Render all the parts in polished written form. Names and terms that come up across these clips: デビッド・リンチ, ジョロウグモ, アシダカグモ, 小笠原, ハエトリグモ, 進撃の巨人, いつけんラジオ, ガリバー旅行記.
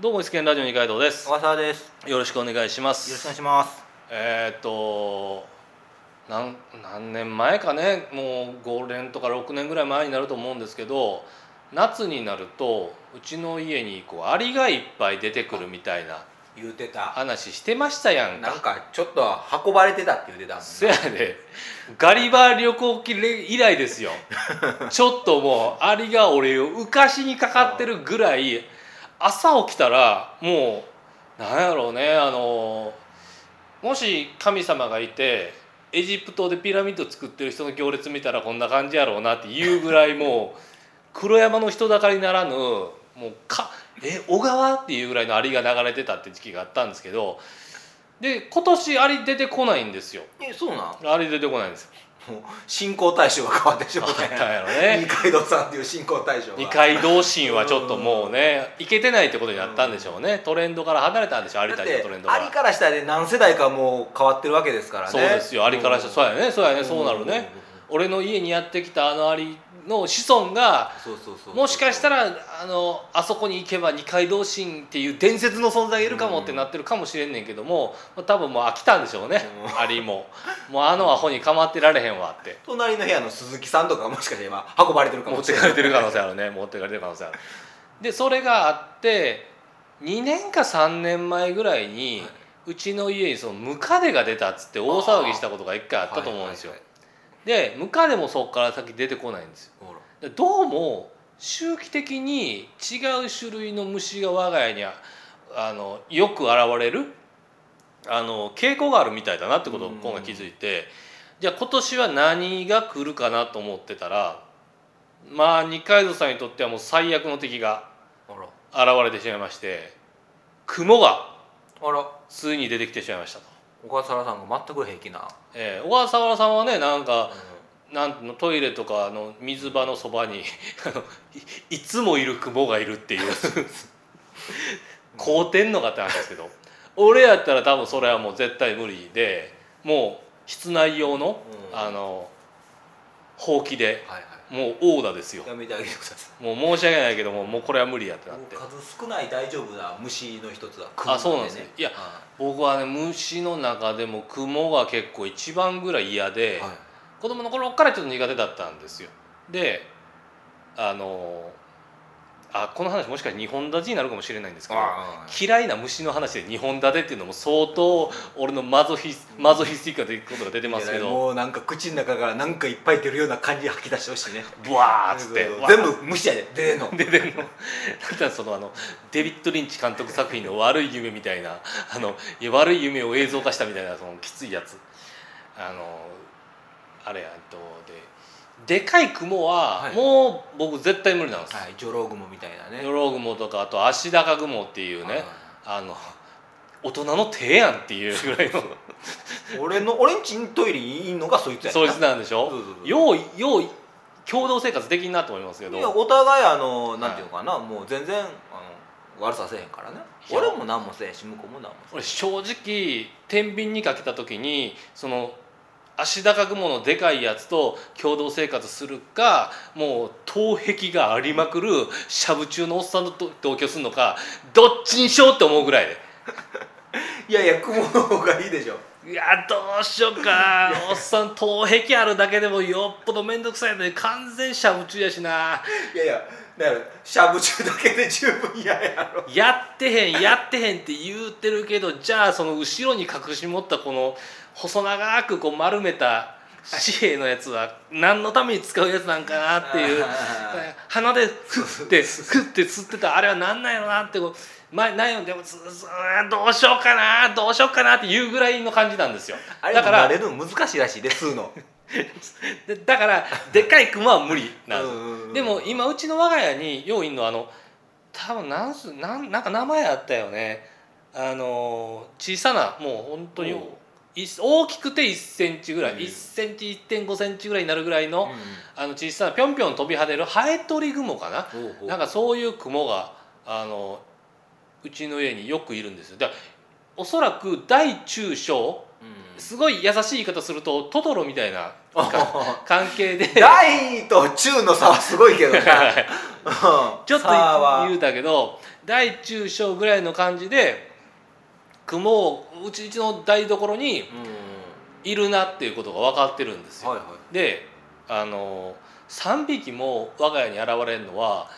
どうも、いつけんラジオ二階堂です。小笠原です。よろしくお願いします。よろしくお願いします。何年前かね、もう5年とか6年ぐらい前になると思うんですけど、夏になるとうちの家にこうアリがいっぱい出てくるみたいな言うてた話してましたやんか。なんかちょっと運ばれてたって言うてたもんね。そやで、ガリバー旅行記以来ですよちょっともうアリが俺を浮かしにかかってるぐらい、朝起きたらもうなんやろうね、もし神様がいてエジプトでピラミッド作ってる人の行列見たらこんな感じやろうなっていうぐらい、もう黒山の人だかりならぬ、もう小川っていうぐらいのアリが流れてたって時期があったんですけど、で今年アリ出てこないんですよ。そうなん？アリ出てこないんですよ。信仰対象が変わってしまったやろね。二階堂さんっていう信仰対象が、二階堂神はちょっともうね、いけてないってことになったんでしょうね。トレンドから離れたんでしょう。アリたちのトレンドから。アリからしたら何世代かもう変わってるわけですからね。そうですよ。アリからしたらそうやね、そうやね、そうなるね。俺の家にやってきたあのアリの子孫が、もしかしたらあそこに行けば二階堂神っていう伝説の存在がいるかもってなってるかもしれんねんけども、多分もう飽きたんでしょうね、アリも。もうあのアホに構ってられへんわって。隣の部屋の鈴木さんとかもしかして今運ばれてるかもしれない。持ってかれてる可能性あるね。持ってかれてる可能性ある。でそれがあって2年か3年前ぐらいに、うちの家にそのムカデが出たっつって大騒ぎしたことが1回あったと思うんですよ。でムカデもそこから先出てこないんですよ。どうも周期的に違う種類の虫が我が家によく現れる傾向があるみたいだなってことを今回気づいて、じゃあ今年は何が来るかなと思ってたら、まあ二階堂さんにとってはもう最悪の敵が現れてしまいまして、雲がついに出てきてしまいましたと。小笠原さんが全く平気な、小笠原さんはね、なんか、なんのトイレとかの水場のそばにいつもいるクモがいるっていう凍てんのかって話ですけど、俺やったら多分それはもう絶対無理で、もう室内用の、ほうきで、もうオーダーですよ。やめてあげてください。もう申し訳ないけどもうこれは無理やってなって、数少ない大丈夫な虫の一つは雲でね。あ、そうなんですね。いや、僕はね、虫の中でも雲が結構一番ぐらい嫌で、子供の頃からちょっと苦手だったんですよ。でこの話もしかして2本立てになるかもしれないんですけど、嫌いな虫の話で2本立てっていうのも相当俺のマゾヒスティックなということが出てますけど、もうなんか口の中からなんかいっぱい出るような感じ吐き出してほしいね。ブワーっつって全部虫やで出てんの出てんのだったら、デビッド・リンチ監督作品の悪い夢みたいな、いや悪い夢を映像化したみたいな、そのきついやつ、あれやとでかい雲はもう僕絶対無理なんです。ジョロウグモみたいなね。ジョロウグモとか、あとアシダカグモっていうね、大人の手やんっていうぐらいの俺んちにトイレいいのがそいつやな。そいつなんでしょ。よう共同生活できんなと思いますけど、いやお互いなんていうかな、もう全然悪させへんからね。俺も何もせえし向こうも何もせえ。俺正直天秤にかけた時に、そのアシダカグモのでかいやつと共同生活するか、もう頭壁がありまくるシャブ中のおっさんと同居するのか、どっちにしようって思うぐらいでいやいや、クモの方がいいでしょ。いやどうしようかおっさん頭壁あるだけでもよっぽど面倒くさいのに、完全シャブ中やしな。いやいや、だからシャブ中だけで十分嫌やろ。やってへんって言ってるけど、じゃあその後ろに隠し持ったこの細長くこう丸めた紙幣のやつは何のために使うやつなんかなっていう、鼻でフッて吸ってたあれは何なんやろなって、こう前ないのでもどうしようかなっていうぐらいの感じなんですよ。だからあれの難しいらしいで吸うのだからでっかいクマは無理なんですでも今うちの我が家に要因の多分なんか名前あったよね、小さなもう本当に大きくて1センチぐらい、1センチ 1.5 センチぐらいになるぐらいの、小さなぴょんぴょん飛び跳ねるハエトリグモかな、なんかそういうクモがうちの家によくいるんですよ。だからおそらく大中小すごい優しい言い方するとトトロみたいな関係で大と中の差はすごいけどねちょっと言うたけど大中小ぐらいの感じで雲をうちの台所にいるなっていうことが分かってるんですよ、はいはい、で3匹も我が家に現れるのは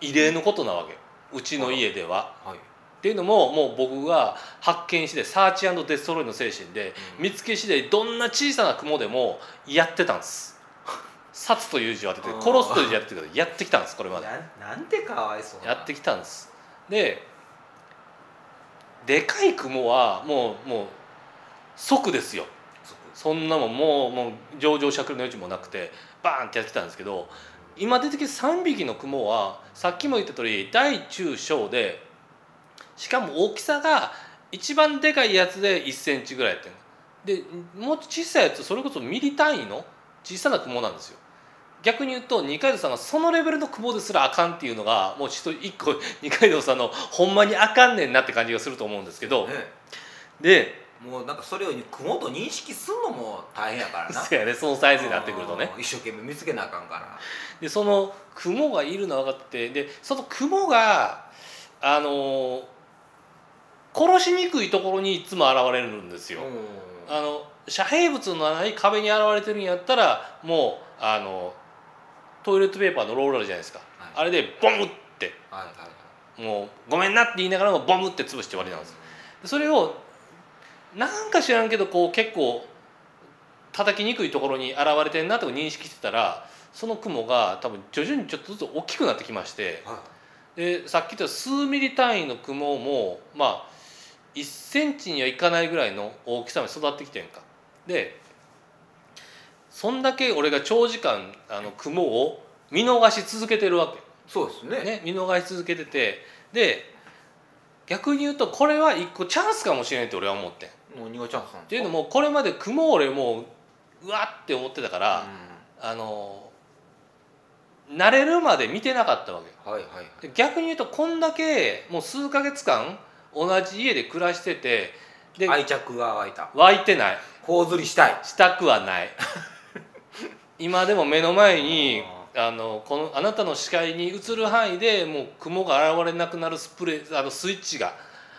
異例のことなわけ、うちの家では、はい、っていうのももう僕が発見次第サーチ&デストロイの精神で、うん、見つけ次第どんな小さな雲でもやってたんです。殺という字を当てて殺すという字を当ててやってきたんです。これまで なんてかわいそうなやってきたんです。でかい雲はもう即ですよ。そんなもんもう上場しゃくりの余地もなくてバーンってやってきたんですけど、今出てきた3匹の雲はさっきも言った通り大中小で、しかも大きさが一番でかいやつで1センチぐらいやってる。でもう小さいやつそれこそミリ単位の小さな雲なんですよ。逆に言うと二階堂さんがそのレベルの雲ですらあかんっていうのがもうちょっと一個二階堂さんのほんまにあかんねんなって感じがすると思うんですけど、ね、でもうなんかそれを雲と認識するのも大変やからな。そうやね、そのサイズになってくるとね一生懸命見つけなあかんから。でその雲がいるのは分かってて、でその雲が殺しにくいところにいつも現れるんですよ。遮蔽物のない壁に現れてるんやったらもうトイレットペーパーのローラーじゃないですか、はい、あれでボムって、はいはいはい、もうごめんなって言いながらもボムって潰して終わりなんです。でそれをなんか知らんけどこう結構叩きにくいところに現れてんなと認識してたら、その雲が多分徐々にちょっとずつ大きくなってきまして、はい、でさっき言った数ミリ単位の雲もまあ1センチにはいかないぐらいの大きさまで育ってきてんか。でそんだけ俺が長時間雲を見逃し続けてるわけ。そうです ね見逃し続けてて、で逆に言うとこれは一個チャンスかもしれないって俺は思ってん。何がチャンスなんですか？っていうのもこれまで雲俺もうわって思ってたから、うん、慣れるまで見てなかったわけ、はいはいはい、で逆に言うとこんだけもう数ヶ月間同じ家で暮らしてて、で愛着が湧いた湧いてない、頬ずりしたくはない今でも目の前にこのあなたの視界に映る範囲でもう雲が現れなくなるスイッチが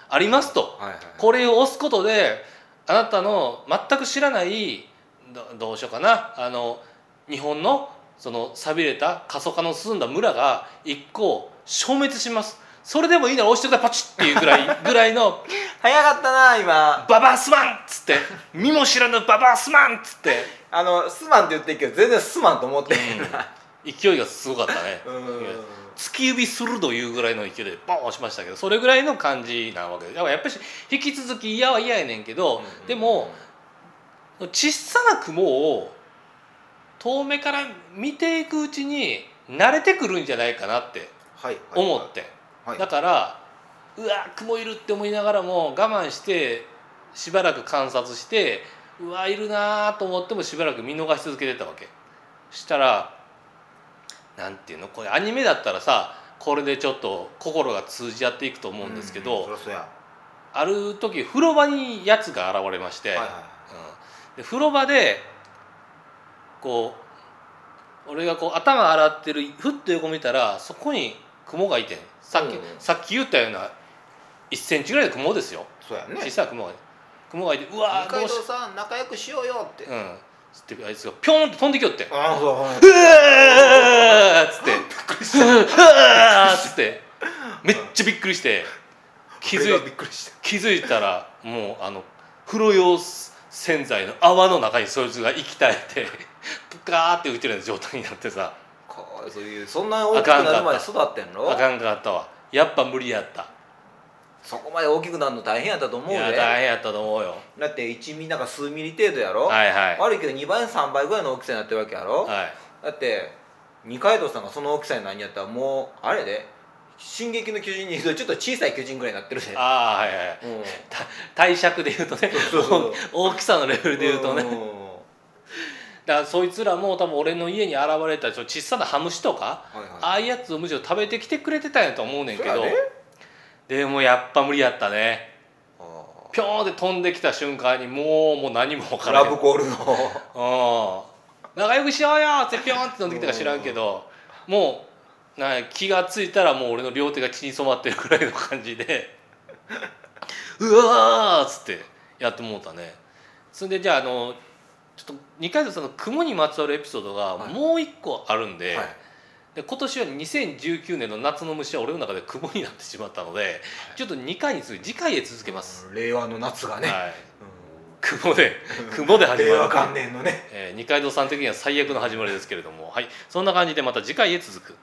ありますと、はいはいはい、これを押すことであなたの全く知らない どうしようかな日本のその寂れた過疎化の進んだ村が一個消滅します。それでもいいなら押してくださいパチッっていうぐらいの早かったな今ババアスマンっつって身も知らぬババアスマンっつってスマンって言ってるけど全然スマンと思ってへんな、うん、勢いがすごかったね突き指するというぐらいの勢いでボーン押しましたけど、それぐらいの感じなわけで、やっぱり引き続き嫌は嫌やねんけど、うんうんうん、でも小さな雲を遠目から見ていくうちに慣れてくるんじゃないかなって思って、はいはいはい、だからうわ雲いるって思いながらも我慢してしばらく観察して、うわいるなと思ってもしばらく見逃し続けてたわけ。したらなんていうのこれアニメだったらさこれでちょっと心が通じ合っていくと思うんですけど、ある時風呂場にやつが現れまして、はいはいはいうん、で風呂場でこう俺がこう頭洗ってるふっと横見たらそこに雲がいてん。さっき言ったような1センチぐらいの雲ですよ。そうやね、小さい雲がいて、うわー二階堂さん仲良くしようよって、うん、つってあいつがピョンって飛んできよって、あそうそううっつってつってめっちゃびっくりして気づいたらもう風呂用洗剤の泡の中にそいつが液体でプカーって浮いてるような状態になってさ。そんな大きくなるまで育ってんの？あかんかったわ。やっぱ無理やった。そこまで大きくなるの大変やったと思うで。いや大変やったと思うよ。だって1ミリなんか数ミリ程度やろ、はいはい、悪いけど2倍3倍ぐらいの大きさになってるわけやろ、はい、だって二階堂さんがその大きさになんやったらもうあれで進撃の巨人にちょっと小さい巨人ぐらいになってるで。ああはいはい、うん、対尺で言うとねそうそうそう大きさのレベルで言うとね、うんだからそいつらも多分俺の家に現れた小さなハムシとか、はいはい、ああいうやつをむしろ食べてきてくれてたんやと思うねんけど、でもやっぱ無理やったね。あピョーって飛んできた瞬間にもう何も分からないラブコールの仲良くしようよってピョーンって飛んできたか知らんけどもうなんか気がついたらもう俺の両手が血に染まってるくらいの感じでうわーっつってやってもうたね。それでじゃあちょっと二階堂さんの雲にまつわるエピソードがもう一個あるんで、はいはい、で今年は2019年の夏の虫は俺の中で雲になってしまったので、はい、ちょっと2回に続き次回へ続けます。令和の夏がね、はい、雲で始まる令和元年のね、二階堂さん的には最悪の始まりですけれども、はい、そんな感じでまた次回へ続く。